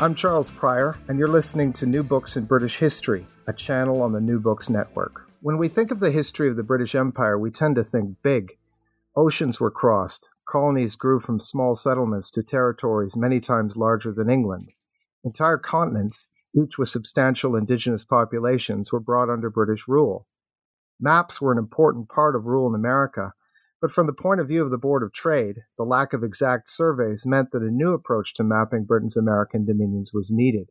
I'm Charles Pryor, and you're listening to New Books in British History, a channel on the New Books Network. When we think of the history of the British Empire, we tend to think big. Oceans were crossed. Colonies grew from small settlements to territories many times larger than England. Entire continents, each with substantial indigenous populations, were brought under British rule. Maps were an important part of rule in America, but from the point of view of the Board of Trade, the lack of exact surveys meant that a new approach to mapping Britain's American dominions was needed.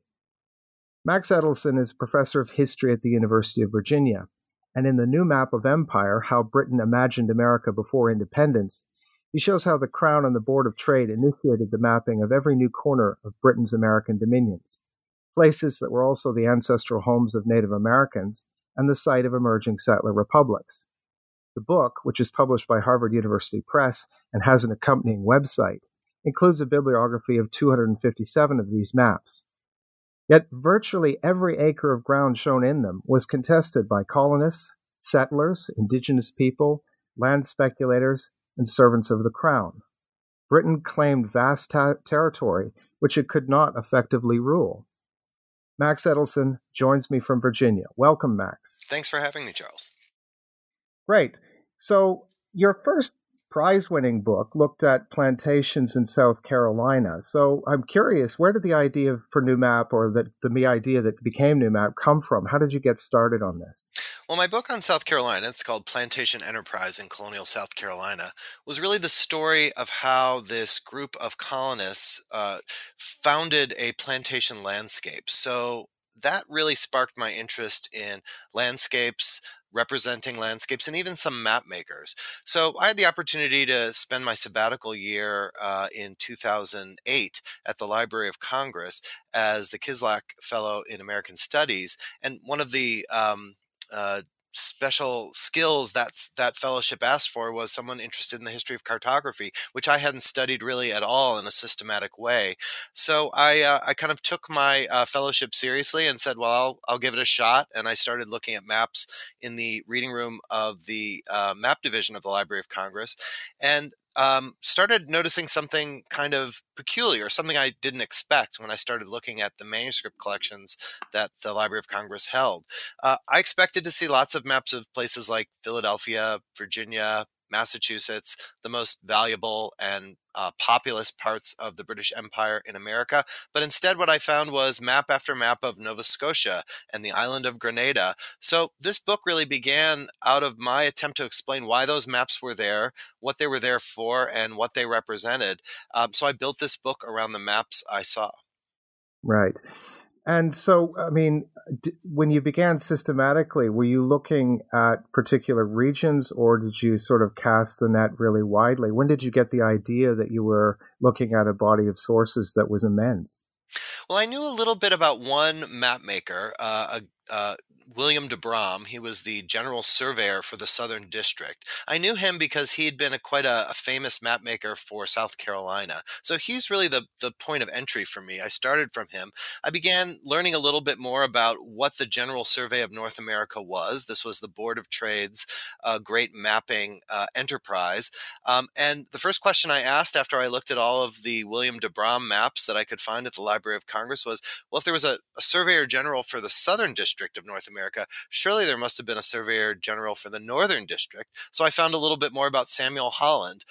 Max Edelson is professor of history at the University of Virginia, and in The New Map of Empire, How Britain Imagined America Before Independence, he shows how the Crown and the Board of Trade initiated the mapping of every new corner of Britain's American dominions, places that were also the ancestral homes of Native Americans and the site of emerging settler republics. The book, which is published by Harvard University Press and has an accompanying website, includes a bibliography of 257 of these maps. Yet virtually every acre of ground shown in them was contested by colonists, settlers, indigenous people, land speculators, and servants of the crown. Britain claimed vast territory which it could not effectively rule. Max Edelson joins me from Virginia. Welcome, Max. Thanks for having me, Charles. Great. So your first prize-winning book looked at plantations in South Carolina. So I'm curious, where did the idea for New Map, or the idea that became New Map, come from? How did you get started on this? Well, my book on South Carolina, it's called Plantation Enterprise in Colonial South Carolina, was really the story of how this group of colonists founded a plantation landscape. So that really sparked my interest in landscapes, representing landscapes, and even some map makers. So I had the opportunity to spend my sabbatical year in 2008 at the Library of Congress as the Kislak Fellow in American Studies. And one of the special skills that fellowship asked for was someone interested in the history of cartography, which I hadn't studied really at all in a systematic way. So I kind of took my fellowship seriously and said, well, I'll give it a shot. And I started looking at maps in the reading room of the map division of the Library of Congress, and started noticing something kind of peculiar, something I didn't expect when I started looking at the manuscript collections that the Library of Congress held. I expected to see lots of maps of places like Philadelphia, Virginia, Massachusetts, the most valuable and populous parts of the British Empire in America. But instead, what I found was map after map of Nova Scotia and the island of Grenada. So this book really began out of my attempt to explain why those maps were there, what they were there for, and what they represented. So I built this book around the maps I saw. Right. And so, I mean, when you began systematically, were you looking at particular regions, or did you sort of cast the net really widely? When did you get the idea that you were looking at a body of sources that was immense? Well, I knew a little bit about one mapmaker, William DeBrahm. He was the general surveyor for the Southern District. I knew him because he'd been quite a famous mapmaker for South Carolina. So he's really the point of entry for me. I started from him. I began learning a little bit more about what the General Survey of North America was. This was the Board of Trade's great mapping enterprise. And the first question I asked after I looked at all of the William DeBrahm maps that I could find at the Library of Congress was, well, if there was a surveyor general for the Southern District of North America, surely there must have been a surveyor general for the Northern District. So I found a little bit more about Samuel Holland,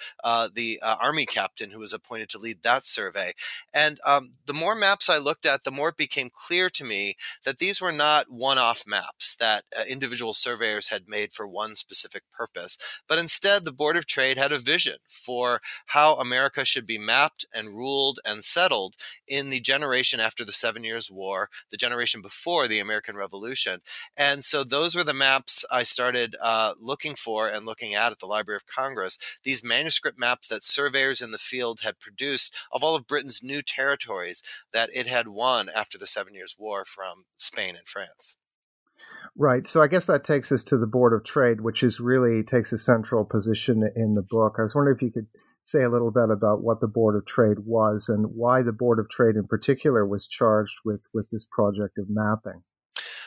the army captain who was appointed to lead that survey. And the more maps I looked at, the more it became clear to me that these were not one-off maps that individual surveyors had made for one specific purpose, but instead the Board of Trade had a vision for how America should be mapped and ruled and settled in the generation after the 7 Years' War, the generation before the American Revolution. And so those were the maps I started looking for and looking at the Library of Congress, these manuscript maps that surveyors in the field had produced of all of Britain's new territories that it had won after the 7 Years' War from Spain and France. Right. So I guess that takes us to the Board of Trade, which is really takes a central position in the book. I was wondering if you could say a little bit about what the Board of Trade was and why the Board of Trade in particular was charged with this project of mapping.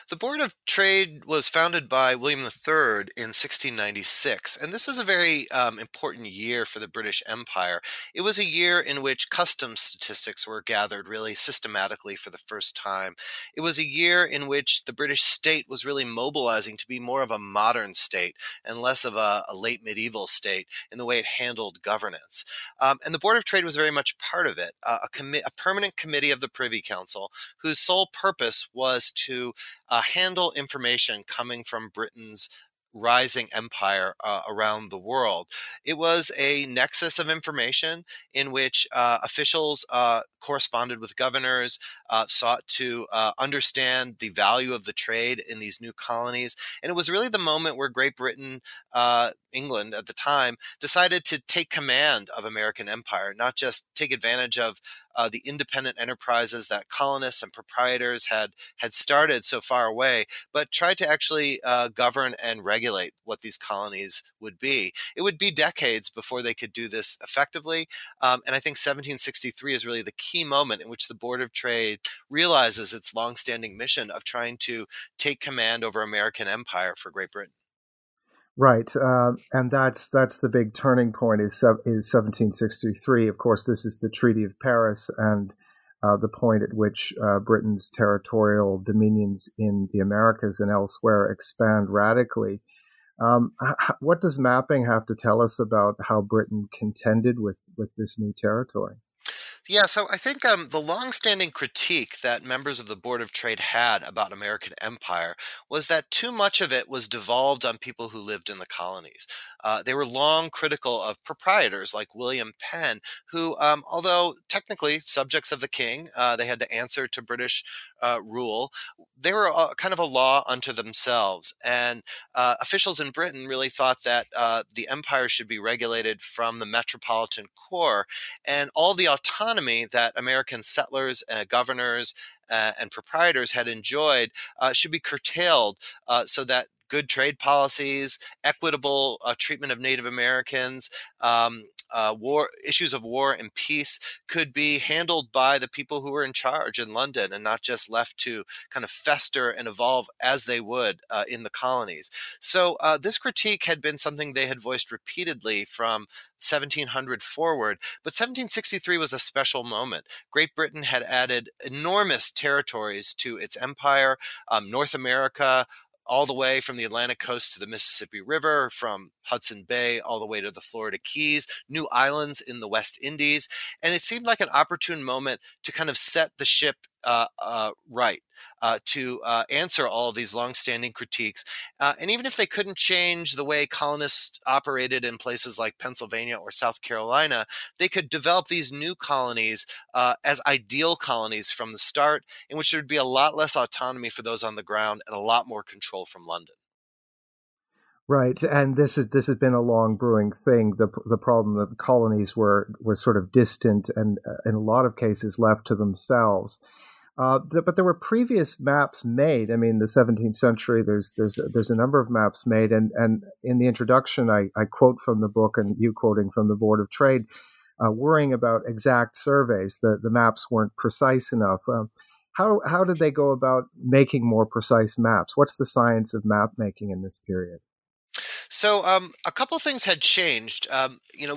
The Board of Trade was founded by William III in 1696, and this was a very important year for the British Empire. It was a year in which customs statistics were gathered really systematically for the first time. It was a year in which the British state was really mobilizing to be more of a modern state and less of a late medieval state in the way it handled governance. And the Board of Trade was very much part of it, a permanent committee of the Privy Council whose sole purpose was to handle information coming from Britain's rising empire around the world. It was a nexus of information in which officials corresponded with governors, sought to understand the value of the trade in these new colonies. And it was really the moment where Great Britain, England at the time, decided to take command of American empire, not just take advantage of the independent enterprises that colonists and proprietors had started so far away, but tried to actually govern and regulate what these colonies would be. It would be decades before they could do this effectively. And I think 1763 is really the key moment in which the Board of Trade realizes its longstanding mission of trying to take command over American empire for Great Britain. Right. And that's the big turning point is 1763. Of course, this is the Treaty of Paris and the point at which Britain's territorial dominions in the Americas and elsewhere expand radically. What does mapping have to tell us about how Britain contended with this new territory? Yeah, so I think the longstanding critique that members of the Board of Trade had about American empire was that too much of it was devolved on people who lived in the colonies. They were long critical of proprietors like William Penn, who, although technically subjects of the king, they had to answer to British rule, they were kind of a law unto themselves. And officials in Britain really thought that the empire should be regulated from the metropolitan core, and all the autonomy that American settlers, governors, and proprietors had enjoyed should be curtailed so that good trade policies, equitable treatment of Native Americans, war issues of war and peace could be handled by the people who were in charge in London and not just left to kind of fester and evolve as they would in the colonies. So this critique had been something they had voiced repeatedly from 1700 forward, but 1763 was a special moment. Great Britain had added enormous territories to its empire, North America, all the way from the Atlantic coast to the Mississippi River, from Hudson Bay all the way to the Florida Keys, new islands in the West Indies. And it seemed like an opportune moment to kind of set the ship right, to answer all these longstanding critiques. And even if they couldn't change the way colonists operated in places like Pennsylvania or South Carolina, they could develop these new colonies as ideal colonies from the start, in which there would be a lot less autonomy for those on the ground and a lot more control from London. Right, and this has been a long brewing thing. The problem that the colonies were sort of distant and in a lot of cases left to themselves. But there were previous maps made. I mean, the 17th century, there's a number of maps made. And in the introduction, I quote from the book and you quoting from the Board of Trade, worrying about exact surveys. The maps weren't precise enough. How did they go about making more precise maps? What's the science of map making in this period? So a couple things had changed.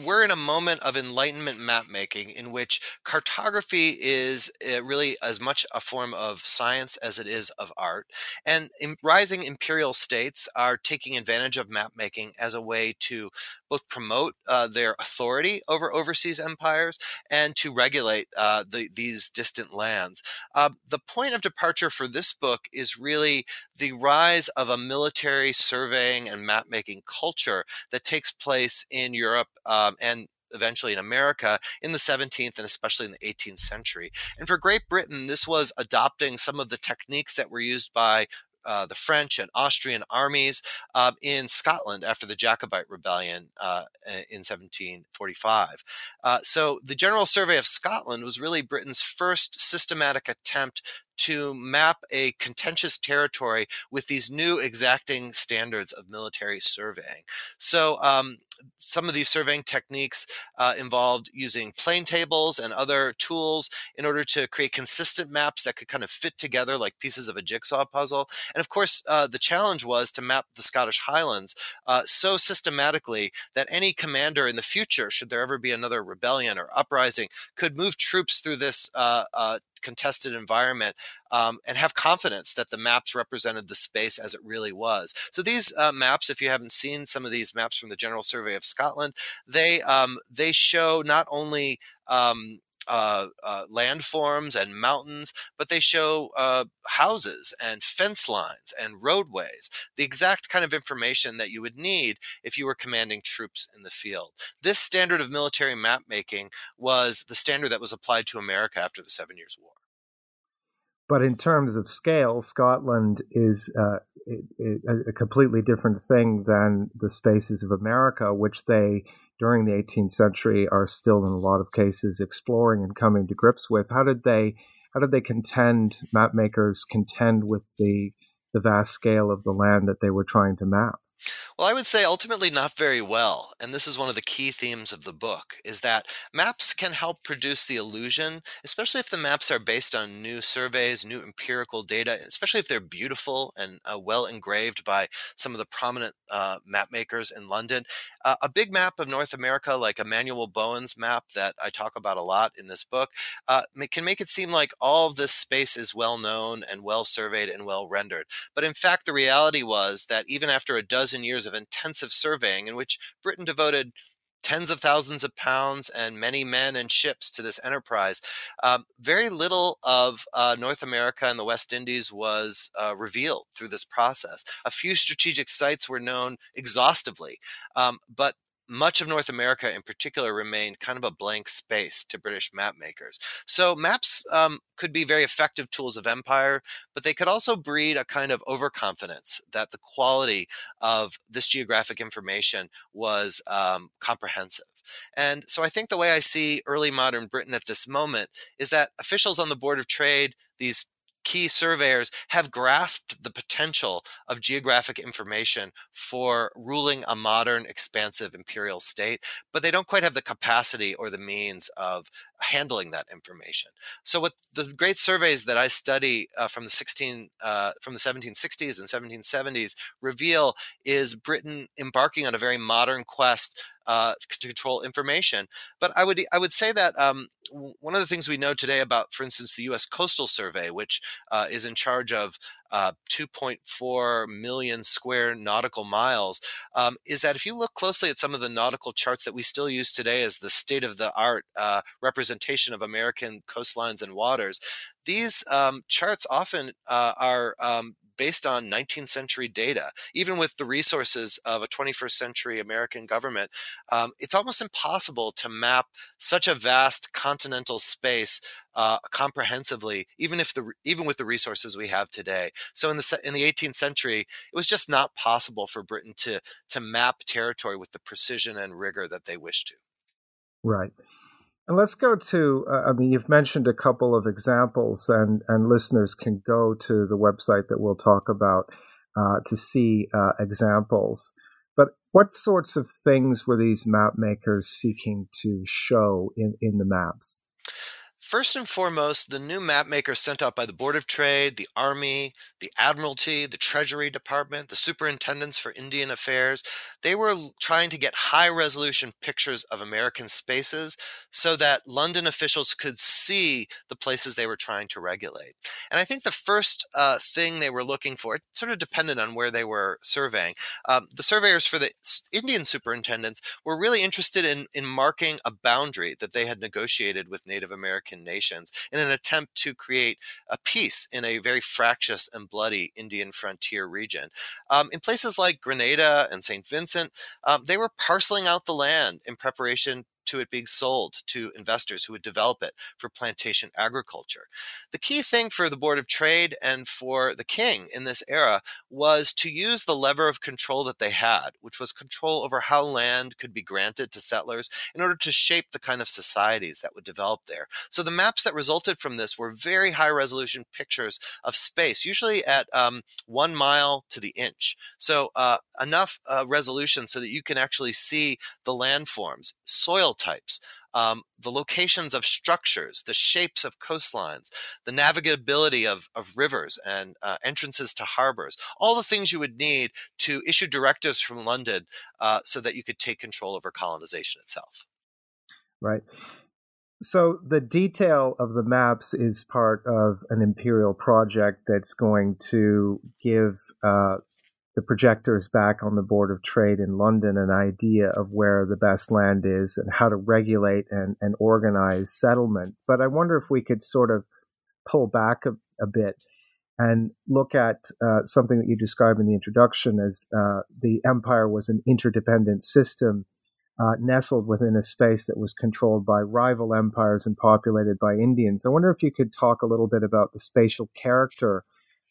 We're in a moment of Enlightenment mapmaking in which cartography is really as much a form of science as it is of art. And rising imperial states are taking advantage of mapmaking as a way to both promote their authority over overseas empires and to regulate these distant lands. The point of departure for this book is really the rise of a military surveying and mapmaking culture that takes place in Europe and eventually in America in the 17th and especially in the 18th century. And for Great Britain, this was adopting some of the techniques that were used by the French and Austrian armies in Scotland after the Jacobite Rebellion in 1745. So the General Survey of Scotland was really Britain's first systematic attempt to map a contentious territory with these new exacting standards of military surveying. So some of these surveying techniques involved using plane tables and other tools in order to create consistent maps that could kind of fit together like pieces of a jigsaw puzzle. And of course, the challenge was to map the Scottish Highlands so systematically that any commander in the future, should there ever be another rebellion or uprising, could move troops through this contested environment and have confidence that the maps represented the space as it really was. So these maps, if you haven't seen some of these maps from the General Survey of Scotland, they show not only landforms and mountains, but they show houses and fence lines and roadways, the exact kind of information that you would need if you were commanding troops in the field. This standard of military map making was the standard that was applied to America after the 7 Years' War. But in terms of scale, Scotland is a completely different thing than the spaces of America, which they, during the 18th century, are still in a lot of cases exploring and coming to grips with. How did they contend, mapmakers contend with the vast scale of the land that they were trying to map? Well, I would say ultimately not very well, and this is one of the key themes of the book, is that maps can help produce the illusion, especially if the maps are based on new surveys, new empirical data, especially if they're beautiful and well engraved by some of the prominent map makers in London. A big map of North America, like Emanuel Bowen's map that I talk about a lot in this book, can make it seem like all of this space is well known and well surveyed and well rendered. But in fact, the reality was that even after a dozen years of intensive surveying, in which Britain devoted tens of thousands of pounds and many men and ships to this enterprise, very little of North America and the West Indies was revealed through this process. A few strategic sites were known exhaustively, but much of North America in particular remained kind of a blank space to British map makers. So maps could be very effective tools of empire, but they could also breed a kind of overconfidence that the quality of this geographic information was comprehensive. And so I think the way I see early modern Britain at this moment is that officials on the Board of Trade, these key surveyors, have grasped the potential of geographic information for ruling a modern, expansive imperial state, but they don't quite have the capacity or the means of handling that information. So what the great surveys that I study from the 1760s and 1770s reveal is Britain embarking on a very modern quest to control information. But I would say that one of the things we know today about, for instance, the U.S. Coastal Survey, which is in charge of 2.4 million square nautical miles, is that if you look closely at some of the nautical charts that we still use today as the state-of-the-art representation of American coastlines and waters, these charts often are based on 19th century data. Even with the resources of a 21st century American government, it's almost impossible to map such a vast continental space comprehensively, even with the resources we have today. So in the 18th century, it was just not possible for Britain to map territory with the precision and rigor that they wished to. Right. And let's go to, you've mentioned a couple of examples, and listeners can go to the website that we'll talk about to see examples. But what sorts of things were these map makers seeking to show in the maps? First and foremost, the new map makers sent out by the Board of Trade, the Army, the Admiralty, the Treasury Department, the Superintendents for Indian Affairs, they were trying to get high-resolution pictures of American spaces so that London officials could see the places they were trying to regulate. And I think the first thing they were looking for, it sort of depended on where they were surveying. The surveyors for the Indian superintendents were really interested in marking a boundary that they had negotiated with Native American nations in an attempt to create a peace in a very fractious and bloody Indian frontier region. In places like Grenada and St. Vincent, they were parceling out the land in preparation to it being sold to investors who would develop it for plantation agriculture. The key thing for the Board of Trade and for the king in this era was to use the lever of control that they had, which was control over how land could be granted to settlers in order to shape the kind of societies that would develop there. So the maps that resulted from this were very high-resolution pictures of space, usually at 1 mile to the inch. So enough resolution so that you can actually see the landforms, soil types, the locations of structures, the shapes of coastlines, the navigability of rivers and entrances to harbors, all the things you would need to issue directives from London so that you could take control over colonization itself. Right. So the detail of the maps is part of an imperial project that's going to give the projectors back on the Board of Trade in London an idea of where the best land is and how to regulate and organize settlement. But I wonder if we could sort of pull back a bit and look at something that you describe in the introduction as the empire was an interdependent system nestled within a space that was controlled by rival empires and populated by Indians. I wonder if you could talk a little bit about the spatial character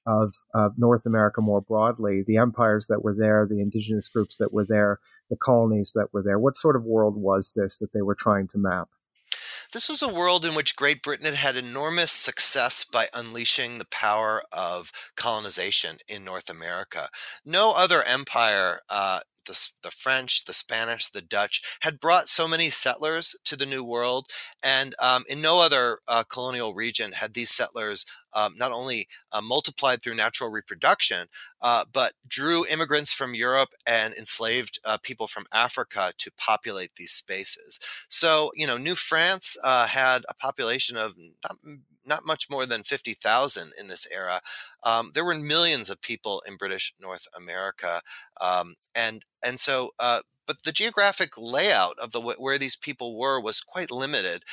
of North America more broadly, the empires that were there, the indigenous groups that were there, the colonies that were there. What sort of world was this that they were trying to map? This was a world in which Great Britain had had enormous success by unleashing the power of colonization in North America. No other empire, the French, the Spanish, the Dutch, had brought so many settlers to the New World. And in no other colonial region had these settlers not only multiplied through natural reproduction, but drew immigrants from Europe and enslaved people from Africa to populate these spaces. So, you know, New France had a population of not much more than 50,000 in this era. There were millions of people in British North America. But the geographic layout of where these people were was quite limited.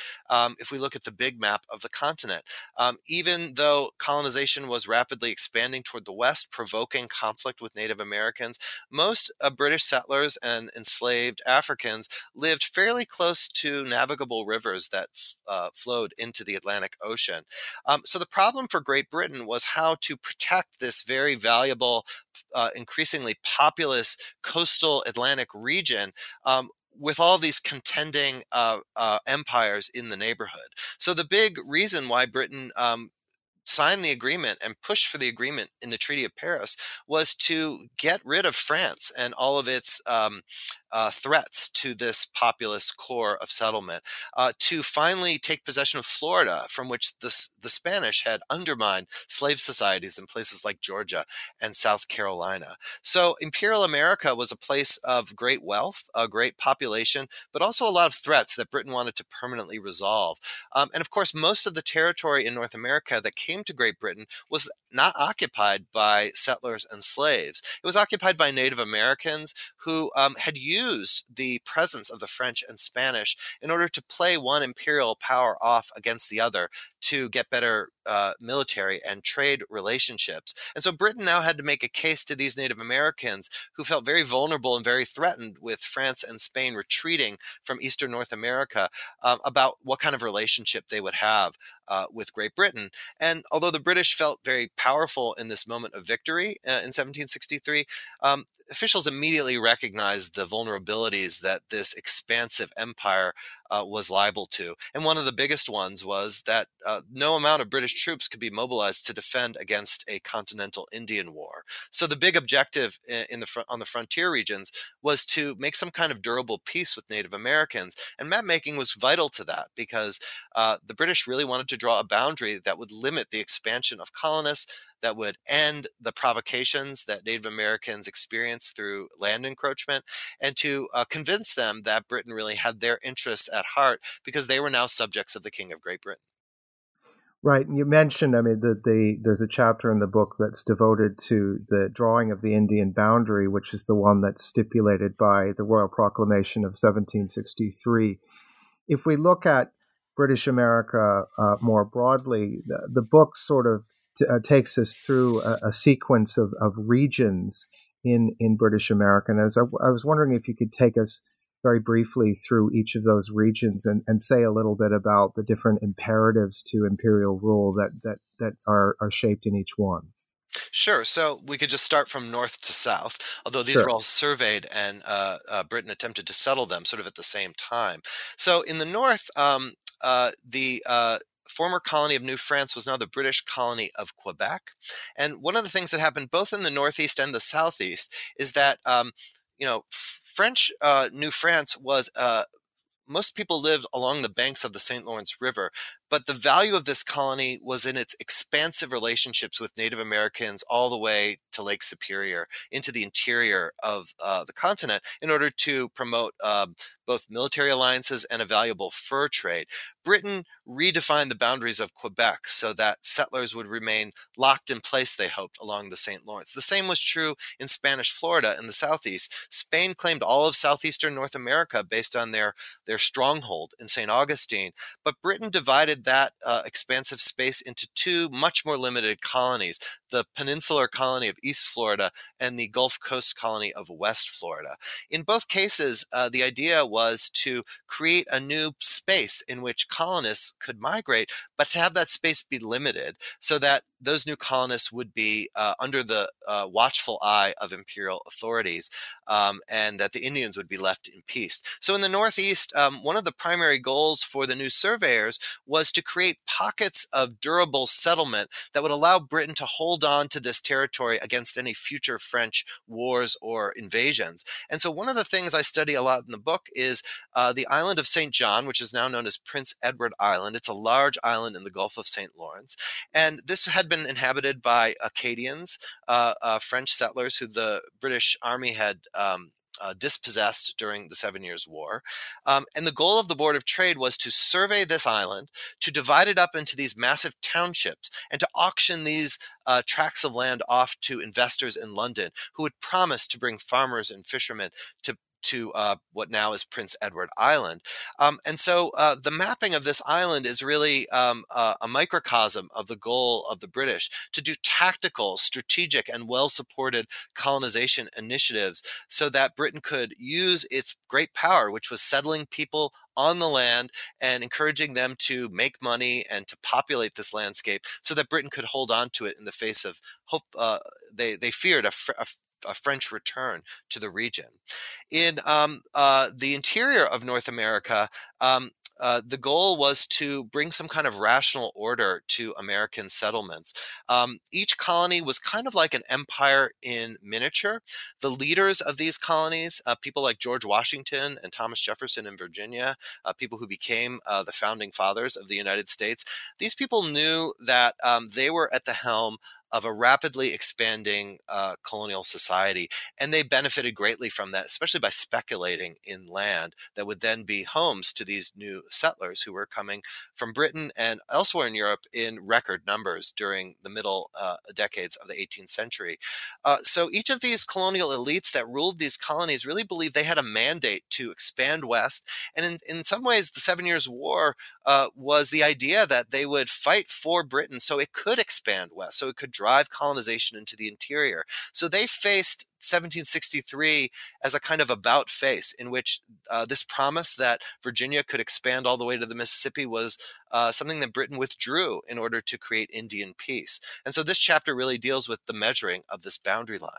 If we look at the big map of the continent, even though colonization was rapidly expanding toward the west, provoking conflict with Native Americans, most British settlers and enslaved Africans lived fairly close to navigable rivers that flowed into the Atlantic Ocean. So the problem for Great Britain was how to protect this very valuable, increasingly populous coastal Atlantic region with all these contending empires in the neighborhood. So the big reason why Britain signed the agreement and pushed for the agreement in the Treaty of Paris was to get rid of France and all of its threats to this populous core of settlement, to finally take possession of Florida, from which the Spanish had undermined slave societies in places like Georgia and South Carolina. So Imperial America was a place of great wealth, a great population, but also a lot of threats that Britain wanted to permanently resolve. And of course, most of the territory in North America that came to Great Britain was not occupied by settlers and slaves. It was occupied by Native Americans who had used the presence of the French and Spanish in order to play one imperial power off against the other to get better military and trade relationships. And so Britain now had to make a case to these Native Americans who felt very vulnerable and very threatened with France and Spain retreating from Eastern North America about what kind of relationship they would have with Great Britain. And although the British felt very powerful in this moment of victory in 1763, officials immediately recognized the vulnerabilities that this expansive empire was liable to. And one of the biggest ones was that no amount of British troops could be mobilized to defend against a continental Indian war. So the big objective on the frontier regions was to make some kind of durable peace with Native Americans. And map making was vital to that because the British really wanted to draw a boundary that would limit the expansion of colonists, that would end the provocations that Native Americans experienced through land encroachment, and to convince them that Britain really had their interests at heart because they were now subjects of the King of Great Britain. Right. And you mentioned, I mean, there's a chapter in the book that's devoted to the drawing of the Indian boundary, which is the one that's stipulated by the Royal Proclamation of 1763. If we look at British America more broadly, the book sort of takes us through a sequence of regions in British America. And I was wondering if you could take us very briefly through each of those regions and say a little bit about the different imperatives to imperial rule that are shaped in each one. Sure. So we could just start from north to south, although these were all surveyed and Britain attempted to settle them sort of at the same time. So in the north, the former colony of New France was now the British colony of Quebec. And one of the things that happened both in the northeast and the southeast is that, French New France was most people lived along the banks of the St. Lawrence River, but the value of this colony was in its expansive relationships with Native Americans all the way to Lake Superior, into the interior of the continent, in order to promote both military alliances and a valuable fur trade. Britain redefined the boundaries of Quebec so that settlers would remain locked in place, they hoped, along the St. Lawrence. The same was true in Spanish Florida in the southeast. Spain claimed all of southeastern North America based on their stronghold in St. Augustine, but Britain divided that expansive space into two much more limited colonies, the peninsular colony of East Florida and the Gulf Coast colony of West Florida. In both cases, the idea was to create a new space in which colonists could migrate, but to have that space be limited so that those new colonists would be under the watchful eye of imperial authorities, and that the Indians would be left in peace. So in the Northeast, one of the primary goals for the new surveyors was to create pockets of durable settlement that would allow Britain to hold on to this territory against any future French wars or invasions. And so one of the things I study a lot in the book is the island of St. John, which is now known as Prince Edward Island. It's a large island in the Gulf of St. Lawrence. And this had been inhabited by Acadians, French settlers who the British army had dispossessed during the 7 Years' War. And the goal of the Board of Trade was to survey this island, to divide it up into these massive townships, and to auction these tracts of land off to investors in London who had promised to bring farmers and fishermen to what now is Prince Edward Island. And so the mapping of this island is really a microcosm of the goal of the British to do tactical, strategic, and well-supported colonization initiatives so that Britain could use its great power, which was settling people on the land and encouraging them to make money and to populate this landscape so that Britain could hold on to it in the face of hope. They feared a French return to the region. In the interior of North America, the goal was to bring some kind of rational order to American settlements. Each colony was kind of like an empire in miniature. The leaders of these colonies, people like George Washington and Thomas Jefferson in Virginia, people who became the founding fathers of the United States, these people knew that they were at the helm of a rapidly expanding colonial society. And they benefited greatly from that, especially by speculating in land that would then be homes to these new settlers who were coming from Britain and elsewhere in Europe in record numbers during the middle decades of the 18th century. So each of these colonial elites that ruled these colonies really believed they had a mandate to expand west. And in some ways, the 7 Years' War was the idea that they would fight for Britain so it could expand west, so it could drive colonization into the interior. So they faced 1763 as a kind of about face in which this promise that Virginia could expand all the way to the Mississippi was something that Britain withdrew in order to create Indian peace. And so this chapter really deals with the measuring of this boundary line.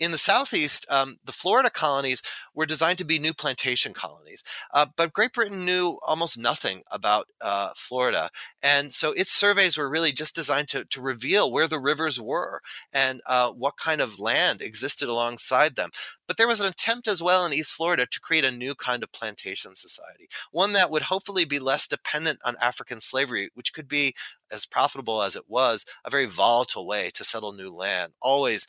In the southeast, the Florida colonies were designed to be new plantation colonies, but Great Britain knew almost nothing about Florida. And so its surveys were really just designed to reveal where the rivers were and what kind of land existed alongside them. But there was an attempt as well in East Florida to create a new kind of plantation society, one that would hopefully be less dependent on African slavery, which could be, as profitable as it was, a very volatile way to settle new land, always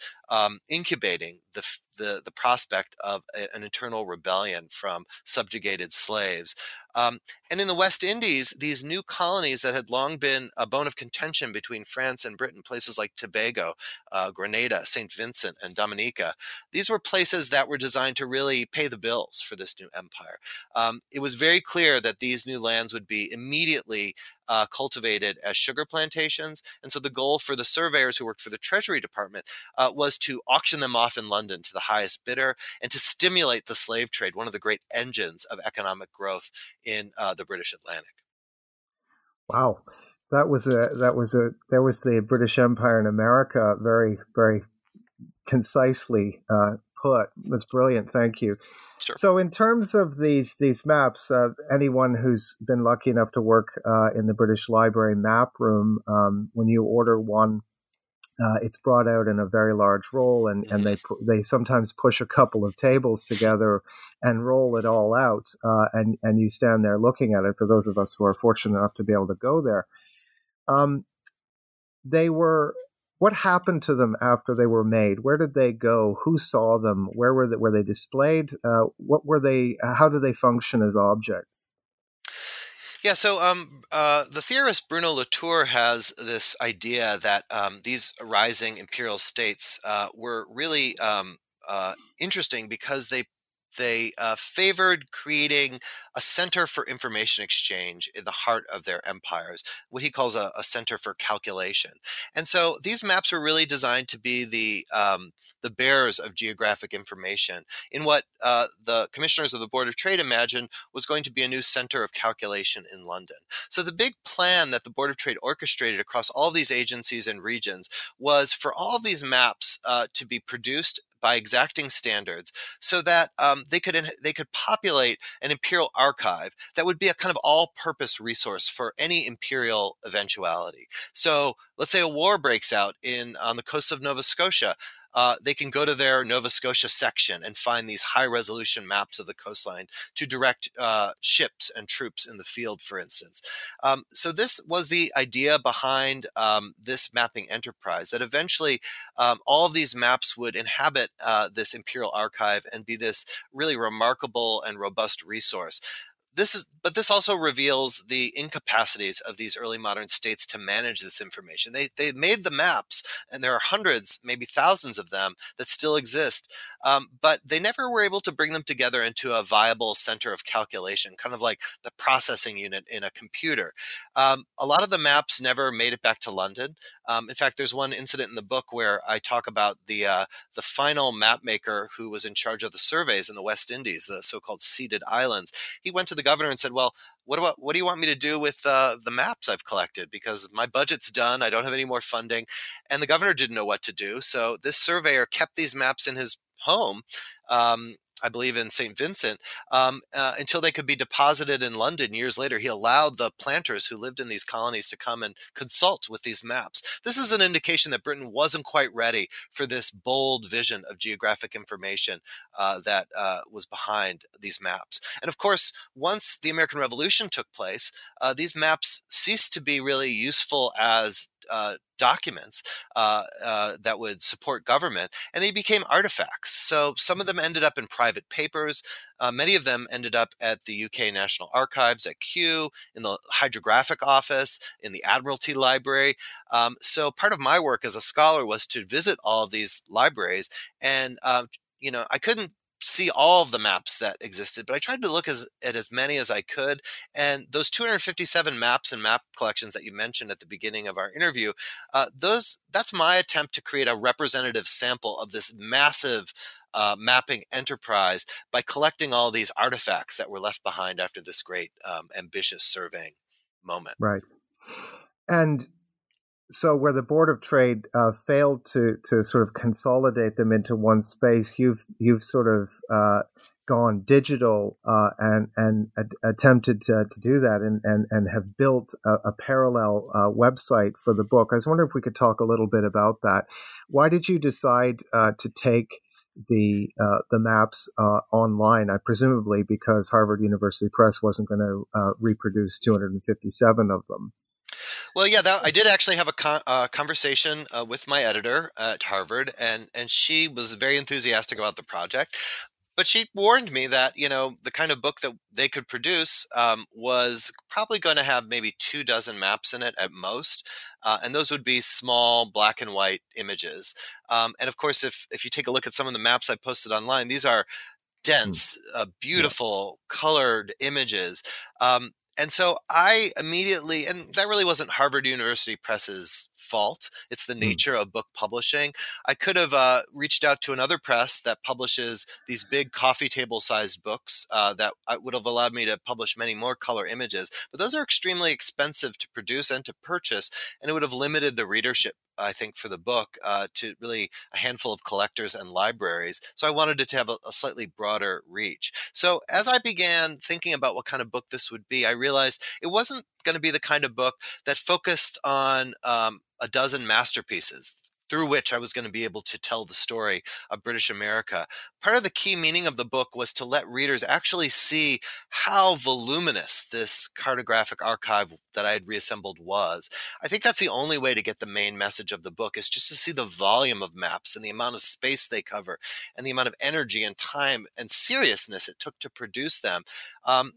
incubating the prospect of an internal rebellion from subjugated slaves. And in the West Indies, these new colonies that had long been a bone of contention between France and Britain, places like Tobago, Grenada, St. Vincent, and Dominica, these were places that were designed to really pay the bills for this new empire. It was very clear that these new lands would be immediately cultivated as sugar plantations. And so the goal for the surveyors who worked for the Treasury Department was to auction them off in London to the highest bidder and to stimulate the slave trade, one of the great engines of economic growth in the British Atlantic. Wow. There was the British Empire in America, very, very concisely put. That's brilliant. Thank you. Sure. So in terms of these maps, anyone who's been lucky enough to work in the British Library map room, when you order one, it's brought out in a very large roll, and they sometimes push a couple of tables together and roll it all out, and you stand there looking at it. For those of us who are fortunate enough to be able to go there. What happened to them after they were made? Where did they go? Who saw them? Where were they displayed? What were they? How do they function as objects? Yeah, so the theorist Bruno Latour has this idea that these rising imperial states were really interesting because they favored creating a center for information exchange in the heart of their empires, what he calls a center for calculation. And so these maps were really designed to be the bearers of geographic information in what the commissioners of the Board of Trade imagined was going to be a new center of calculation in London. So the big plan that the Board of Trade orchestrated across all these agencies and regions was for all of these maps to be produced by exacting standards, so that they could populate an imperial archive that would be a kind of all-purpose resource for any imperial eventuality. So let's say a war breaks out on the coast of Nova Scotia. They can go to their Nova Scotia section and find these high-resolution maps of the coastline to direct ships and troops in the field, for instance. So this was the idea behind this mapping enterprise, that eventually all of these maps would inhabit this imperial archive and be this really remarkable and robust resource. But this also reveals the incapacities of these early modern states to manage this information. They made the maps, and there are hundreds, maybe thousands of them that still exist, but they never were able to bring them together into a viable center of calculation, kind of like the processing unit in a computer. A lot of the maps never made it back to London. In fact, there's one incident in the book where I talk about the final map maker who was in charge of the surveys in the West Indies, the so-called ceded islands. He went to the governor and said, well, what do you want me to do with the maps I've collected? Because my budget's done. I don't have any more funding. And the governor didn't know what to do. So this surveyor kept these maps in his home, I believe in St. Vincent, until they could be deposited in London years later. He allowed the planters who lived in these colonies to come and consult with these maps. This is an indication that Britain wasn't quite ready for this bold vision of geographic information that was behind these maps. And of course, once the American Revolution took place, these maps ceased to be really useful as documents that would support government, and they became artifacts. So some of them ended up in private papers. Many of them ended up at the UK National Archives, at Kew, in the Hydrographic Office, in the Admiralty Library. So part of my work as a scholar was to visit all of these libraries, and I couldn't see all of the maps that existed, but I tried to look at as many as I could. And those 257 maps and map collections that you mentioned at the beginning of our interview, that's my attempt to create a representative sample of this massive mapping enterprise by collecting all these artifacts that were left behind after this great ambitious surveying moment. Right. And so where the Board of Trade failed to sort of consolidate them into one space, you've sort of gone digital and attempted to do that and have built a parallel website for the book. I was wondering if we could talk a little bit about that. Why did you decide to take the maps online? I presumably because Harvard University Press wasn't going to reproduce 257 of them. Well, yeah, I did actually have a conversation with my editor at Harvard, and she was very enthusiastic about the project. But she warned me that, the kind of book that they could produce was probably going to have maybe 24 maps in it at most. And those would be small black and white images. And of course, if you take a look at some of the maps I posted online, these are dense, beautiful, colored images. And so I immediately, and that really wasn't Harvard University Press's fault. It's the nature of book publishing. I could have reached out to another press that publishes these big coffee table sized books that would have allowed me to publish many more color images. But those are extremely expensive to produce and to purchase. And it would have limited the readership, I think, for the book to really a handful of collectors and libraries. So I wanted it to have a slightly broader reach. So as I began thinking about what kind of book this would be, I realized it wasn't going to be the kind of book that focused on a dozen masterpieces through which I was going to be able to tell the story of British America. Part of the key meaning of the book was to let readers actually see how voluminous this cartographic archive that I had reassembled was. I think that's the only way to get the main message of the book, is just to see the volume of maps and the amount of space they cover and the amount of energy and time and seriousness it took to produce them.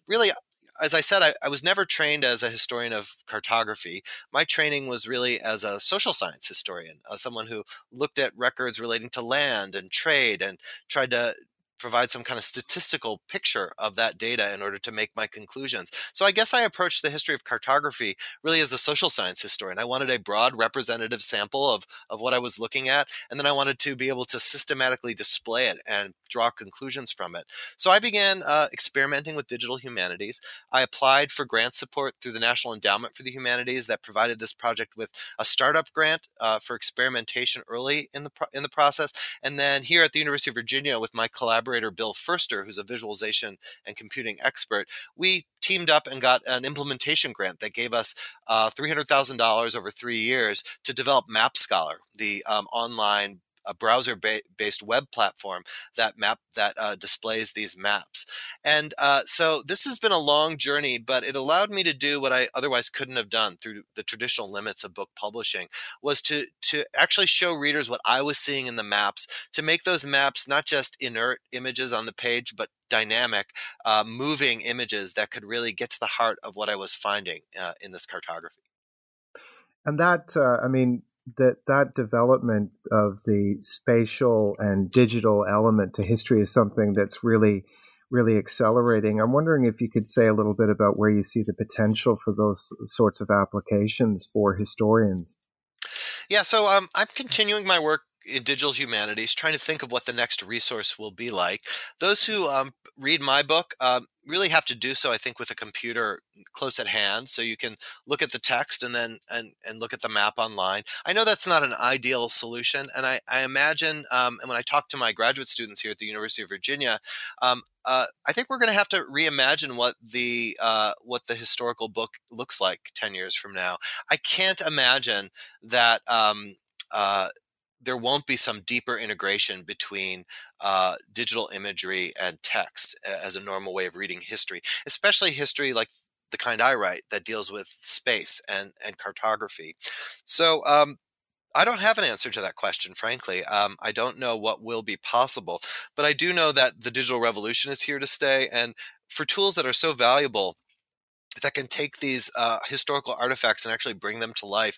Really, as I said, I was never trained as a historian of cartography. My training was really as a social science historian, someone who looked at records relating to land and trade and tried to provide some kind of statistical picture of that data in order to make my conclusions. So I guess I approached the history of cartography really as a social science historian. I wanted a broad representative sample of what I was looking at, and then I wanted to be able to systematically display it and draw conclusions from it. So I began experimenting with digital humanities. I applied for grant support through the National Endowment for the Humanities that provided this project with a startup grant for experimentation early in the process. And then here at the University of Virginia with my collaborator Bill Furster, who's a visualization and computing expert, we teamed up and got an implementation grant that gave us $300,000 over 3 years to develop MapScholar, the online a browser-based web platform that displays these maps. And so this has been a long journey, but it allowed me to do what I otherwise couldn't have done through the traditional limits of book publishing, was to actually show readers what I was seeing in the maps, to make those maps not just inert images on the page, but dynamic, moving images that could really get to the heart of what I was finding in this cartography. And that, that development of the spatial and digital element to history is something that's really, really accelerating. I'm wondering if you could say a little bit about where you see the potential for those sorts of applications for historians. Yeah, so I'm continuing my work in digital humanities, trying to think of what the next resource will be like. Those who read my book really have to do so, I think, with a computer close at hand, so you can look at the text and then and look at the map online. I know that's not an ideal solution, and I imagine, and when I talk to my graduate students here at the University of Virginia, I think we're going to have to reimagine what the historical book looks like 10 years from now. I can't imagine that there won't be some deeper integration between digital imagery and text as a normal way of reading history, especially history like the kind I write that deals with space and cartography. So I don't have an answer to that question, frankly. I don't know what will be possible, but I do know that the digital revolution is here to stay. And for tools that are so valuable that can take these historical artifacts and actually bring them to life,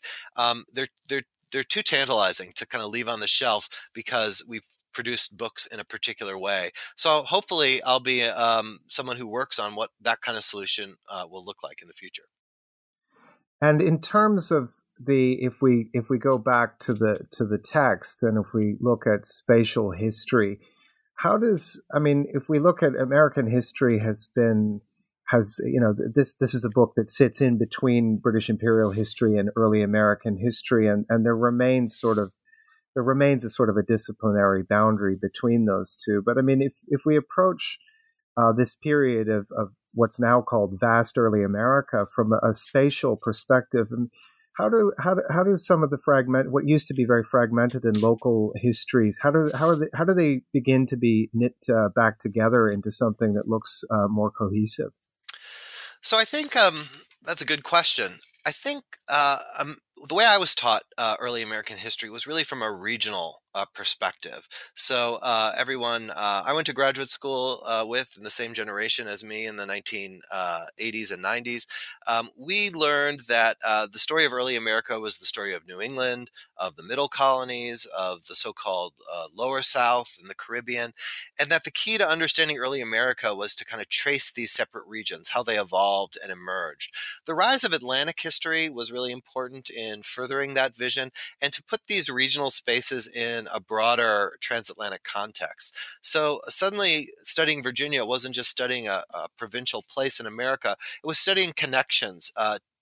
they're too tantalizing to kind of leave on the shelf because we've produced books in a particular way. So hopefully I'll be someone who works on what that kind of solution will look like in the future. And in terms of if we go back to the text, and if we look at spatial history, if we look at American history this is a book that sits in between British imperial history and early American history, and there remains a disciplinary boundary between those two. But if we approach this period of what's now called vast early America from a spatial perspective, how do some of the what used to be very fragmented in local histories, how do they begin to be knit back together into something that looks more cohesive? So I think that's a good question. I think the way I was taught early American history was really from a regional perspective. So everyone I went to graduate school with in the same generation as me in the 1980s and 90s, we learned that the story of early America was the story of New England, of the middle colonies, of the so-called lower South and the Caribbean, and that the key to understanding early America was to kind of trace these separate regions, how they evolved and emerged. The rise of Atlantic history was really important in furthering that vision and to put these regional spaces in a broader transatlantic context. So suddenly studying Virginia wasn't just studying a provincial place in America, it was studying connections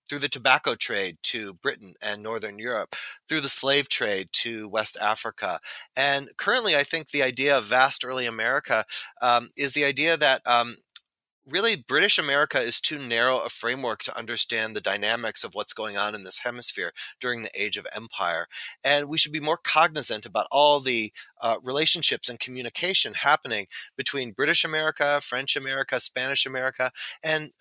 through the tobacco trade to Britain and Northern Europe, through the slave trade to West Africa. And currently, I think the idea of vast early America is the idea that really, British America is too narrow a framework to understand the dynamics of what's going on in this hemisphere during the Age of Empire. And we should be more cognizant about all the relationships and communication happening between British America, French America, Spanish America, and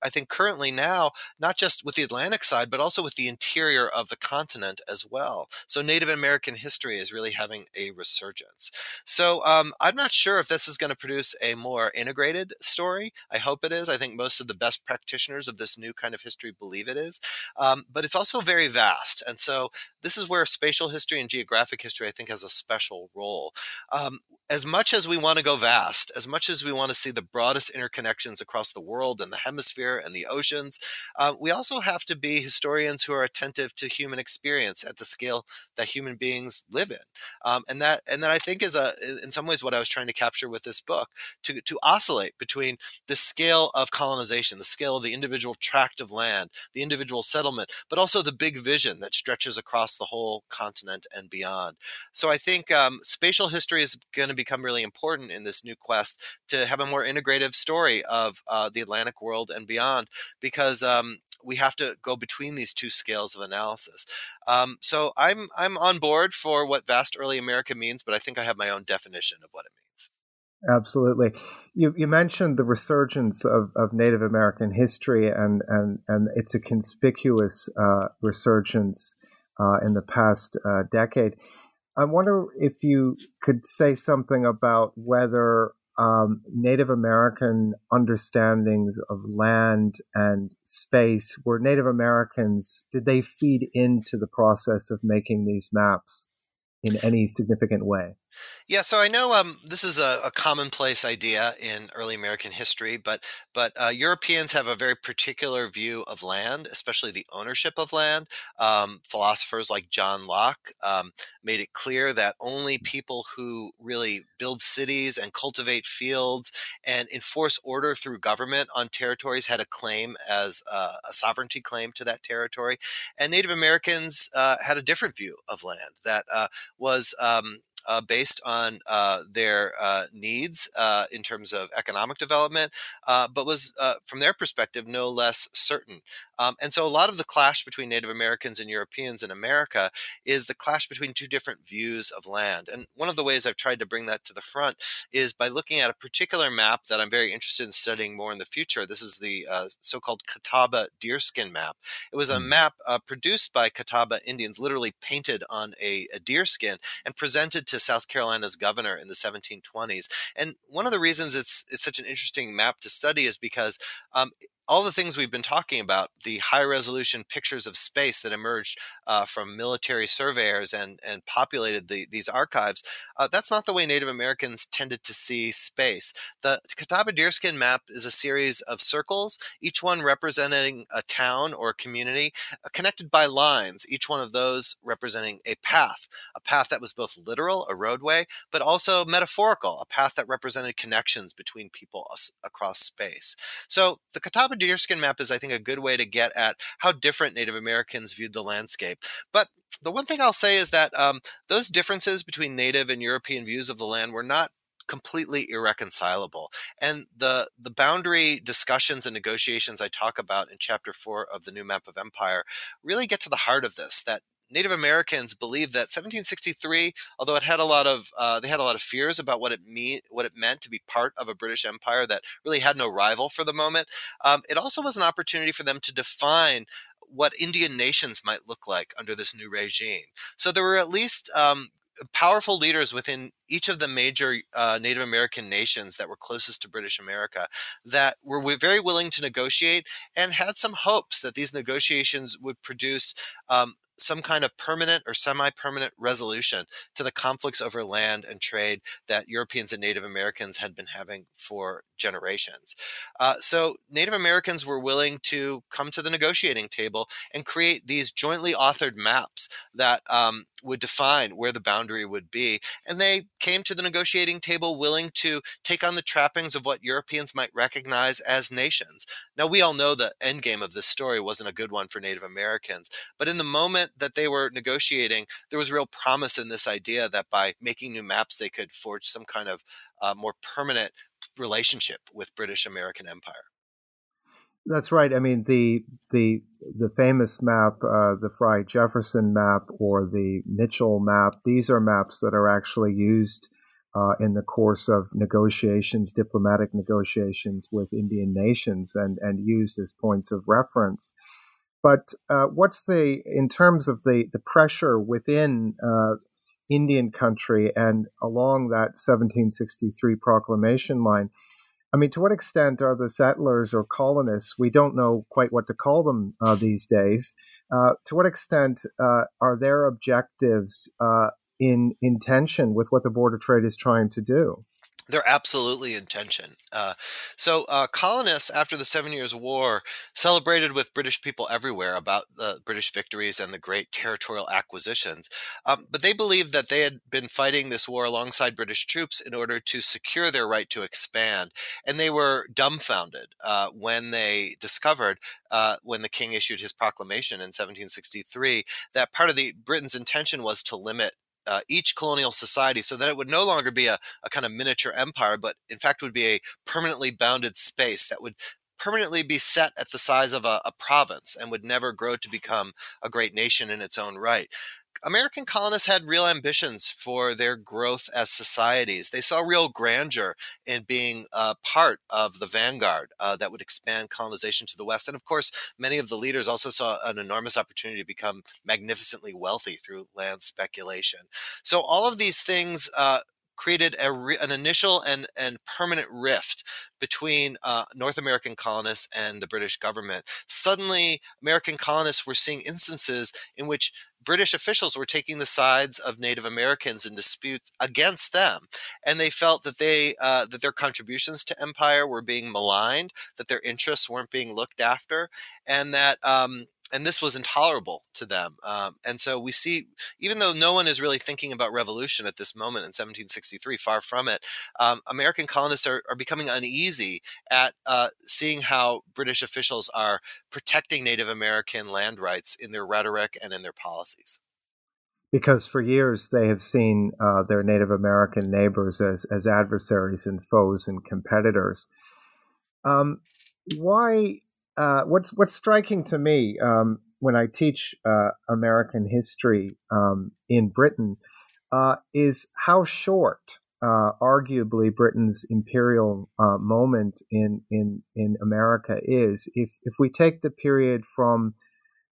I think currently now, not just with the Atlantic side, but also with the interior of the continent as well. So Native American history is really having a resurgence. So I'm not sure if this is going to produce a more integrated story. I hope it is. I think most of the best practitioners of this new kind of history believe it is. But it's also very vast. And so this is where spatial history and geographic history, I think, has a special role. As much as we want to go vast, as much as we want to see the broadest interconnections across the world and the hemisphere and the oceans, we also have to be historians who are attentive to human experience at the scale that human beings live in. And that I think is in some ways what I was trying to capture with this book, to oscillate between the scale of colonization, the scale of the individual tract of land, the individual settlement, but also the big vision that stretches across the whole continent and beyond. So I think spatial history is going to become really important in this new quest to have a more integrative story of the Atlantic world and beyond, because we have to go between these two scales of analysis. So I'm on board for what vast early America means, but I think I have my own definition of what it means. Absolutely. You mentioned the resurgence of Native American history, and it's a conspicuous resurgence in the past decade. I wonder if you could say something about whether Native American understandings of land and space were Native Americans, did they feed into the process of making these maps in any significant way? Yeah, so I know this is a commonplace idea in early American history, but Europeans have a very particular view of land, especially the ownership of land. Philosophers like John Locke made it clear that only people who really build cities and cultivate fields and enforce order through government on territories had a claim as a sovereignty claim to that territory. And Native Americans had a different view of land that was based on their needs in terms of economic development, but was, from their perspective, no less certain. And so a lot of the clash between Native Americans and Europeans in America is the clash between two different views of land. And one of the ways I've tried to bring that to the front is by looking at a particular map that I'm very interested in studying more in the future. This is the so-called Catawba deerskin map. It was a map produced by Catawba Indians, literally painted on a deerskin and presented to South Carolina's governor in the 1720s. And one of the reasons it's such an interesting map to study is because all the things we've been talking about, the high-resolution pictures of space that emerged from military surveyors and populated these archives, that's not the way Native Americans tended to see space. The Catawba deerskin map is a series of circles, each one representing a town or a community, connected by lines, each one of those representing a path that was both literal, a roadway, but also metaphorical, a path that represented connections between people across space. So the Catawba deerskin map is, I think, a good way to get at how different Native Americans viewed the landscape. But the one thing I'll say is that those differences between Native and European views of the land were not completely irreconcilable. And the boundary discussions and negotiations I talk about in Chapter 4 of The New Map of Empire really get to the heart of this, that Native Americans believed that 1763, although it had they had a lot of fears about what it meant to be part of a British Empire that really had no rival for the moment. It also was an opportunity for them to define what Indian nations might look like under this new regime. So there were at least powerful leaders within each of the major Native American nations that were closest to British America that were very willing to negotiate and had some hopes that these negotiations would produce some kind of permanent or semi-permanent resolution to the conflicts over land and trade that Europeans and Native Americans had been having for generations. So Native Americans were willing to come to the negotiating table and create these jointly authored maps that would define where the boundary would be. And they came to the negotiating table willing to take on the trappings of what Europeans might recognize as nations. Now, we all know the end game of this story wasn't a good one for Native Americans, but in the moment that they were negotiating, there was real promise in this idea that by making new maps, they could forge some kind of more permanent relationship with British American Empire. That's right. I mean, the famous map, the Frye-Jefferson map or the Mitchell map, these are maps that are actually used in the course of negotiations, diplomatic negotiations with Indian nations and used as points of reference. But in terms of the pressure within Indian country and along that 1763 proclamation line, I mean, to what extent are the settlers or colonists, we don't know quite what to call them these days, to what extent are their objectives in tension with what the Board of Trade is trying to do? They're absolutely in tension. So colonists, after the 7 Years' War, celebrated with British people everywhere about the British victories and the great territorial acquisitions. But they believed that they had been fighting this war alongside British troops in order to secure their right to expand. And they were dumbfounded when they discovered, when the king issued his proclamation in 1763, that part of Britain's intention was to limit each colonial society so that it would no longer be a kind of miniature empire, but in fact would be a permanently bounded space that would permanently be set at the size of a province and would never grow to become a great nation in its own right. American colonists had real ambitions for their growth as societies. They saw real grandeur in being part of the vanguard that would expand colonization to the West. And of course, many of the leaders also saw an enormous opportunity to become magnificently wealthy through land speculation. So all of these things created an initial and permanent rift between North American colonists and the British government. Suddenly, American colonists were seeing instances in which British officials were taking the sides of Native Americans in disputes against them, and they felt that that their contributions to empire were being maligned, that their interests weren't being looked after, and that and this was intolerable to them. And so we see, even though no one is really thinking about revolution at this moment in 1763, far from it, American colonists are becoming uneasy at seeing how British officials are protecting Native American land rights in their rhetoric and in their policies. Because for years they have seen their Native American neighbors as adversaries and foes and competitors. What's striking to me when I teach American history in Britain is how short, arguably, Britain's imperial moment in America is. If we take the period from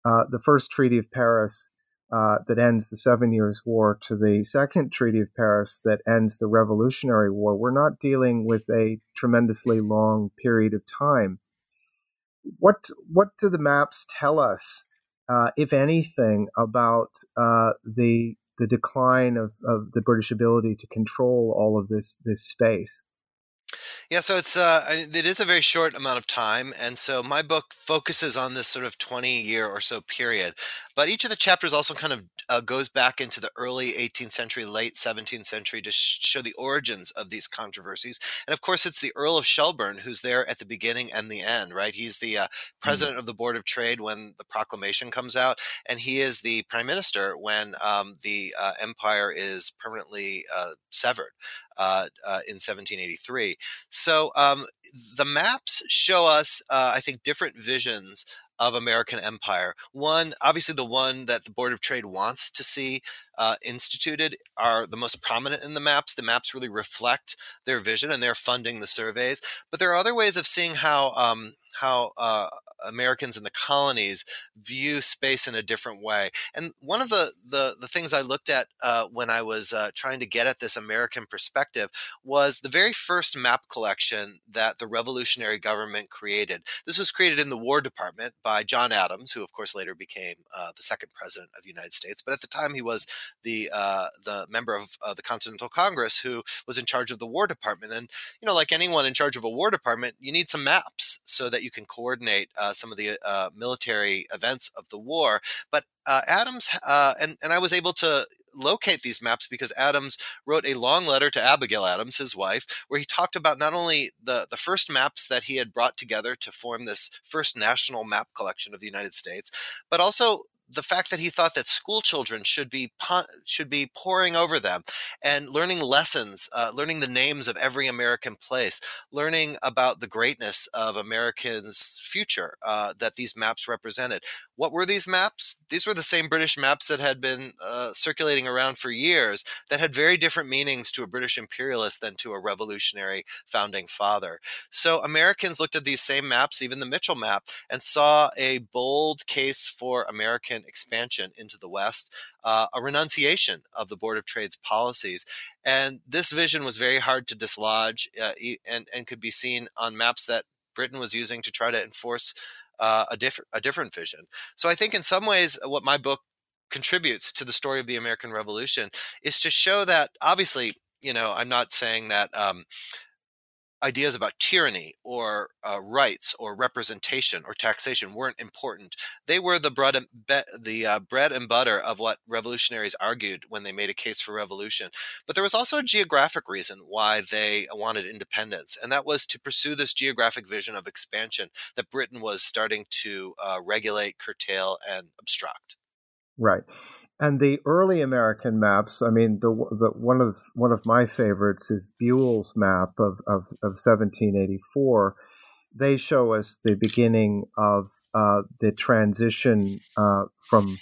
the first Treaty of Paris that ends the 7 Years' War to the second Treaty of Paris that ends the Revolutionary War, we're not dealing with a tremendously long period of time. What do the maps tell us, if anything, about the decline of the British ability to control all of this space? Yeah, so it is a very short amount of time, and so my book focuses on this sort of 20-year or so period. But each of the chapters also kind of goes back into the early 18th century, late 17th century to show the origins of these controversies. And of course, it's the Earl of Shelburne who's there at the beginning and the end, right? He's the president of the Board of Trade when the proclamation comes out, and he is the prime minister when the empire is permanently severed in 1783. So the maps show us, I think, different visions of American empire. One, obviously the one that the Board of Trade wants to see instituted are the most prominent in the maps. The maps really reflect their vision and they're funding the surveys. But there are other ways of seeing how how Americans in the colonies view space in a different way. And one of the things I looked at when I was trying to get at this American perspective was the very first map collection that the revolutionary government created. This was created in the War Department by John Adams, who of course later became the second president of the United States. But at the time he was the member of the Continental Congress who was in charge of the War Department. And, you know, like anyone in charge of a War Department, you need some maps so that you can coordinate some of the military events of the war. But Adams, and I was able to locate these maps because Adams wrote a long letter to Abigail Adams, his wife, where he talked about not only the first maps that he had brought together to form this first national map collection of the United States, but also the fact that he thought that school children should be poring over them and learning lessons, learning the names of every American place, learning about the greatness of Americans' future that these maps represented. What were these maps? These were the same British maps that had been circulating around for years that had very different meanings to a British imperialist than to a revolutionary founding father. So Americans looked at these same maps, even the Mitchell map, and saw a bold case for American expansion into the West, a renunciation of the Board of Trade's policies. And this vision was very hard to dislodge and could be seen on maps that Britain was using to try to enforce a different vision. So I think in some ways what my book contributes to the story of the American Revolution is to show that, obviously, you know, I'm not saying that ideas about tyranny or rights or representation or taxation weren't important. They were the bread and butter of what revolutionaries argued when they made a case for revolution. But there was also a geographic reason why they wanted independence, and that was to pursue this geographic vision of expansion that Britain was starting to regulate, curtail, and obstruct. Right. And the early American maps, I mean, the one of my favorites is Buell's map of 1784. They show us the beginning of the transition from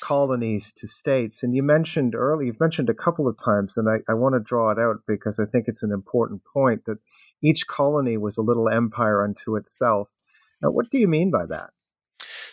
colonies to states. And you mentioned early, you've mentioned a couple of times, and I want to draw it out because I think it's an important point, that each colony was a little empire unto itself. Now, what do you mean by that?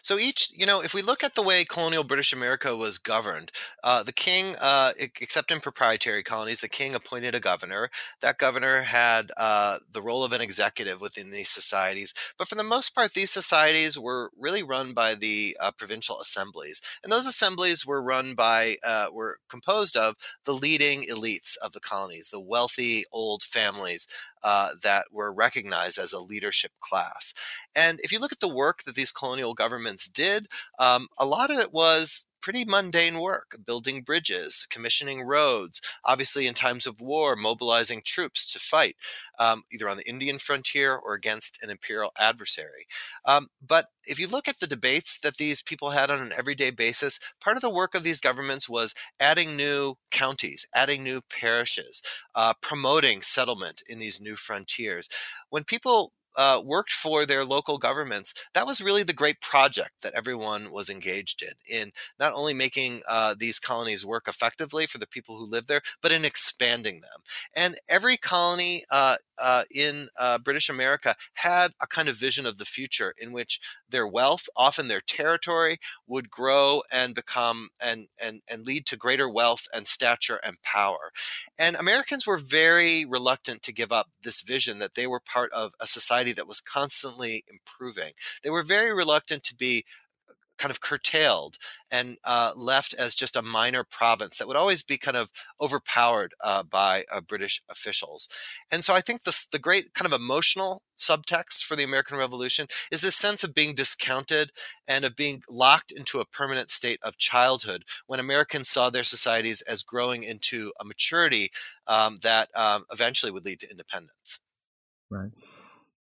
So each, you know, if we look at the way colonial British America was governed, the king, except in proprietary colonies, the king appointed a governor. That governor had the role of an executive within these societies. But for the most part, these societies were really run by the provincial assemblies. And those assemblies were run by, were composed of the leading elites of the colonies, the wealthy old families that were recognized as a leadership class. And if you look at the work that these colonial governments did, a lot of it was pretty mundane work, building bridges, commissioning roads, obviously in times of war, mobilizing troops to fight, either on the Indian frontier or against an imperial adversary. But if you look at the debates that these people had on an everyday basis, part of the work of these governments was adding new counties, adding new parishes, promoting settlement in these new frontiers. When people worked for their local governments, that was really the great project that everyone was engaged in not only making these colonies work effectively for the people who lived there, but in expanding them. And every colony in British America had a kind of vision of the future in which their wealth, often their territory, would grow and become and lead to greater wealth and stature and power. And Americans were very reluctant to give up this vision that they were part of a society that was constantly improving. They were very reluctant to be kind of curtailed and left as just a minor province that would always be kind of overpowered by British officials. And so I think the great kind of emotional subtext for the American Revolution is this sense of being discounted and of being locked into a permanent state of childhood when Americans saw their societies as growing into a maturity that eventually would lead to independence. Right.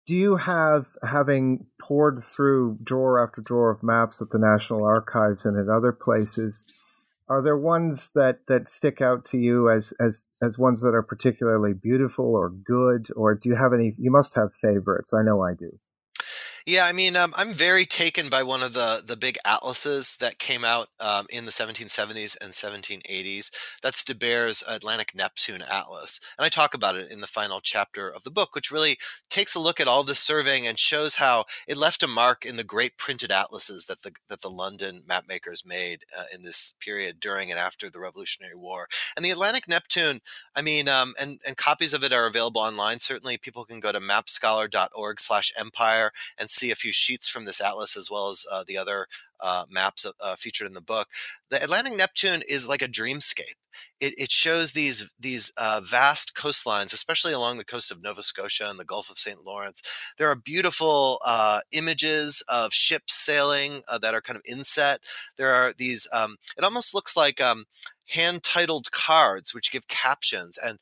Do you have, having poured through drawer after drawer of maps at the National Archives and at other places, are there ones that stick out to you as ones that are particularly beautiful or good, or do you have any? You must have favorites. I know I do. Yeah, I mean, I'm very taken by one of the big atlases that came out in the 1770s and 1780s. That's Des Barres' Atlantic Neptune Atlas. And I talk about it in the final chapter of the book, which really takes a look at all this surveying and shows how it left a mark in the great printed atlases that the London mapmakers made in this period during and after the Revolutionary War. And the Atlantic Neptune, I mean, and copies of it are available online. Certainly people can go to mapscholar.org/empire and see a few sheets from this atlas, as well as the other maps featured in the book. The Atlantic Neptune is like a dreamscape. It shows these vast coastlines, especially along the coast of Nova Scotia and the Gulf of St. Lawrence. There are beautiful images of ships sailing that are kind of inset. There are these, it almost looks like hand-titled cards, which give captions and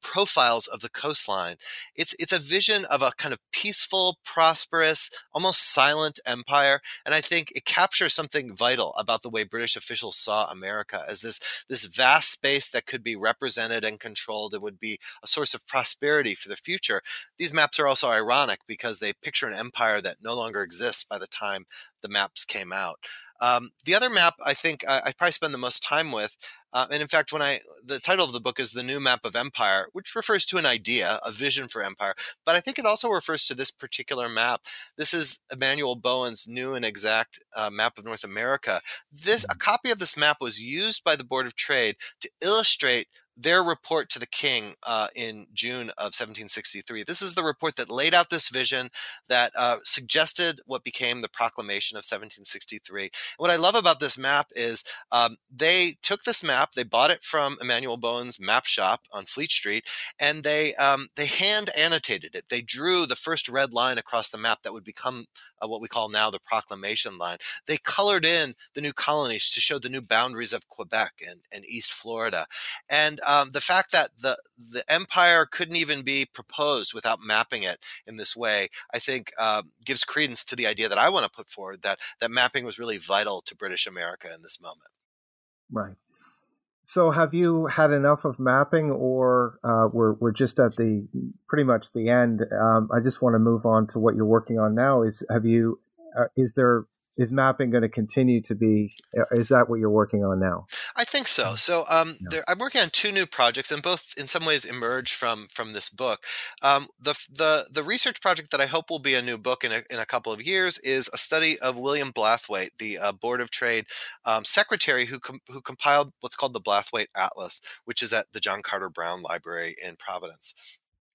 profiles of the coastline. It's a vision of a kind of peaceful, prosperous, almost silent empire, and I think it captures something vital about the way British officials saw America as this vast space that could be represented and controlled and would be a source of prosperity for the future. These maps are also ironic because they picture an empire that no longer exists by the time the maps came out. The other map I think I probably spend the most time with, and in fact, the title of the book is The New Map of Empire, which refers to an idea, a vision for empire, but I think it also refers to this particular map. This is Emanuel Bowen's New and Exact Map of North America. A copy of this map was used by the Board of Trade to illustrate their report to the king in June of 1763. This is the report that laid out this vision that suggested what became the Proclamation of 1763. What I love about this map is they took this map, they bought it from Emanuel Bowen's map shop on Fleet Street, and they hand annotated it. They drew the first red line across the map that would become what we call now the Proclamation line. They colored in the new colonies to show the new boundaries of Quebec and East Florida. And the fact that the empire couldn't even be proposed without mapping it in this way, I think gives credence to the idea that I want to put forward, that mapping was really vital to British America in this moment. Right. So have you had enough of mapping, or we're just at the pretty much the end? I just want to move on to what you're working on now. Is mapping going to continue to be, is that what you're working on now? I think so. So I'm working on two new projects, and both in some ways emerge from this book. The research project that I hope will be a new book in a couple of years is a study of William Blathwayt, the Board of Trade secretary who compiled what's called the Blathwayt Atlas, which is at the John Carter Brown Library in Providence,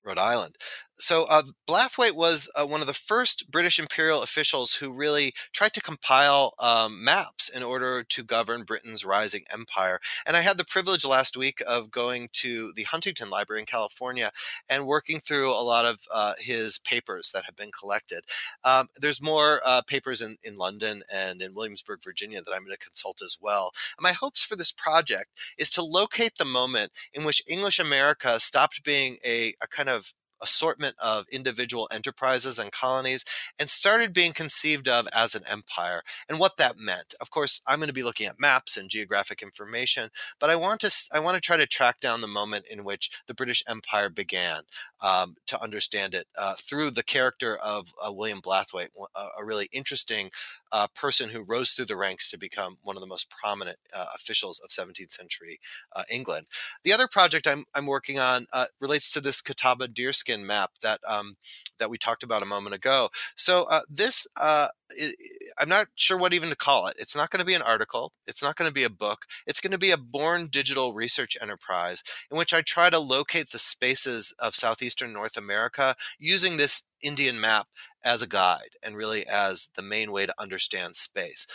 Rhode Island. So Blathwayt was one of the first British imperial officials who really tried to compile maps in order to govern Britain's rising empire. And I had the privilege last week of going to the Huntington Library in California and working through a lot of his papers that have been collected. There's more papers in London and in Williamsburg, Virginia that I'm going to consult as well. And my hopes for this project is to locate the moment in which English America stopped being a kind of assortment of individual enterprises and colonies and started being conceived of as an empire, and what that meant. Of course, I'm going to be looking at maps and geographic information, but I want to try to track down the moment in which the British Empire began, to understand it through the character of William Blathwayt, a really interesting person who rose through the ranks to become one of the most prominent officials of 17th century England. The other project I'm working on relates to this Catawba deerskin map that we talked about a moment ago. So I'm not sure what even to call it. It's not going to be an article. It's not going to be a book. It's going to be a born digital research enterprise in which I try to locate the spaces of southeastern North America using this Indian map as a guide and really as the main way to understand space.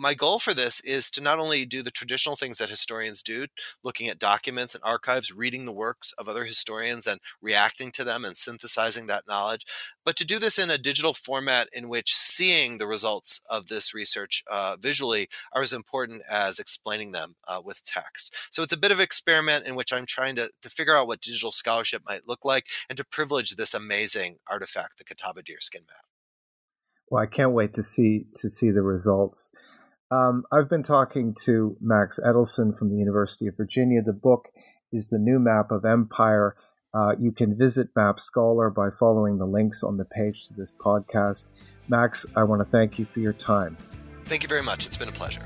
My goal for this is to not only do the traditional things that historians do, looking at documents and archives, reading the works of other historians and reacting to them and synthesizing that knowledge, but to do this in a digital format in which seeing the results of this research visually are as important as explaining them with text. So it's a bit of an experiment in which I'm trying to figure out what digital scholarship might look like and to privilege this amazing artifact, the Catawba deerskin map. Well, I can't wait to see the results. I've been talking to Max Edelson from the University of Virginia. The book is The New Map of Empire. You can visit Map Scholar by following the links on the page to this podcast. Max, I want to thank you for your time. Thank you very much. It's been a pleasure.